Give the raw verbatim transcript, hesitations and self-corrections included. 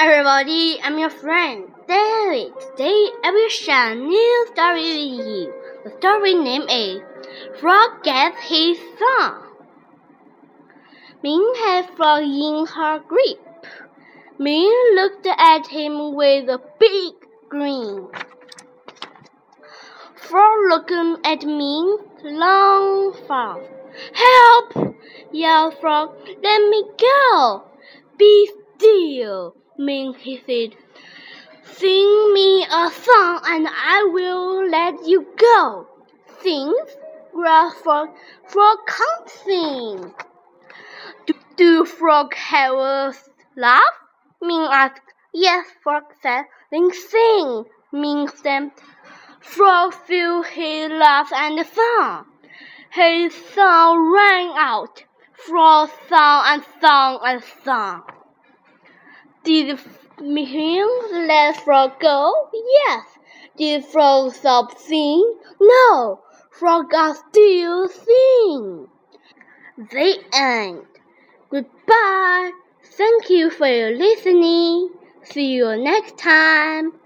everybody, I'm your friend, David. Today I will share a new story with you. The story name is Frog Gets His Song. Min had Frog in her grip. Min looked at him with a big grin. Frog looked at Min's long form. Help! yelled Frog. Let me go. Be still, Min, he said. Sing me a song and I will let you go. Sing? growled Frog. Frog can't sing. Do, do Frog have a laugh? Min asked. Yes, Frog said. Then sing, Min said. Frog filled his laugh and song. His song rang out. Frog sang and sang and sang. Did Min let Frog go? Yes. Did Frog stop singing? No. Frog can still sing. The end. Goodbye. Thank you for your listening. See you next time.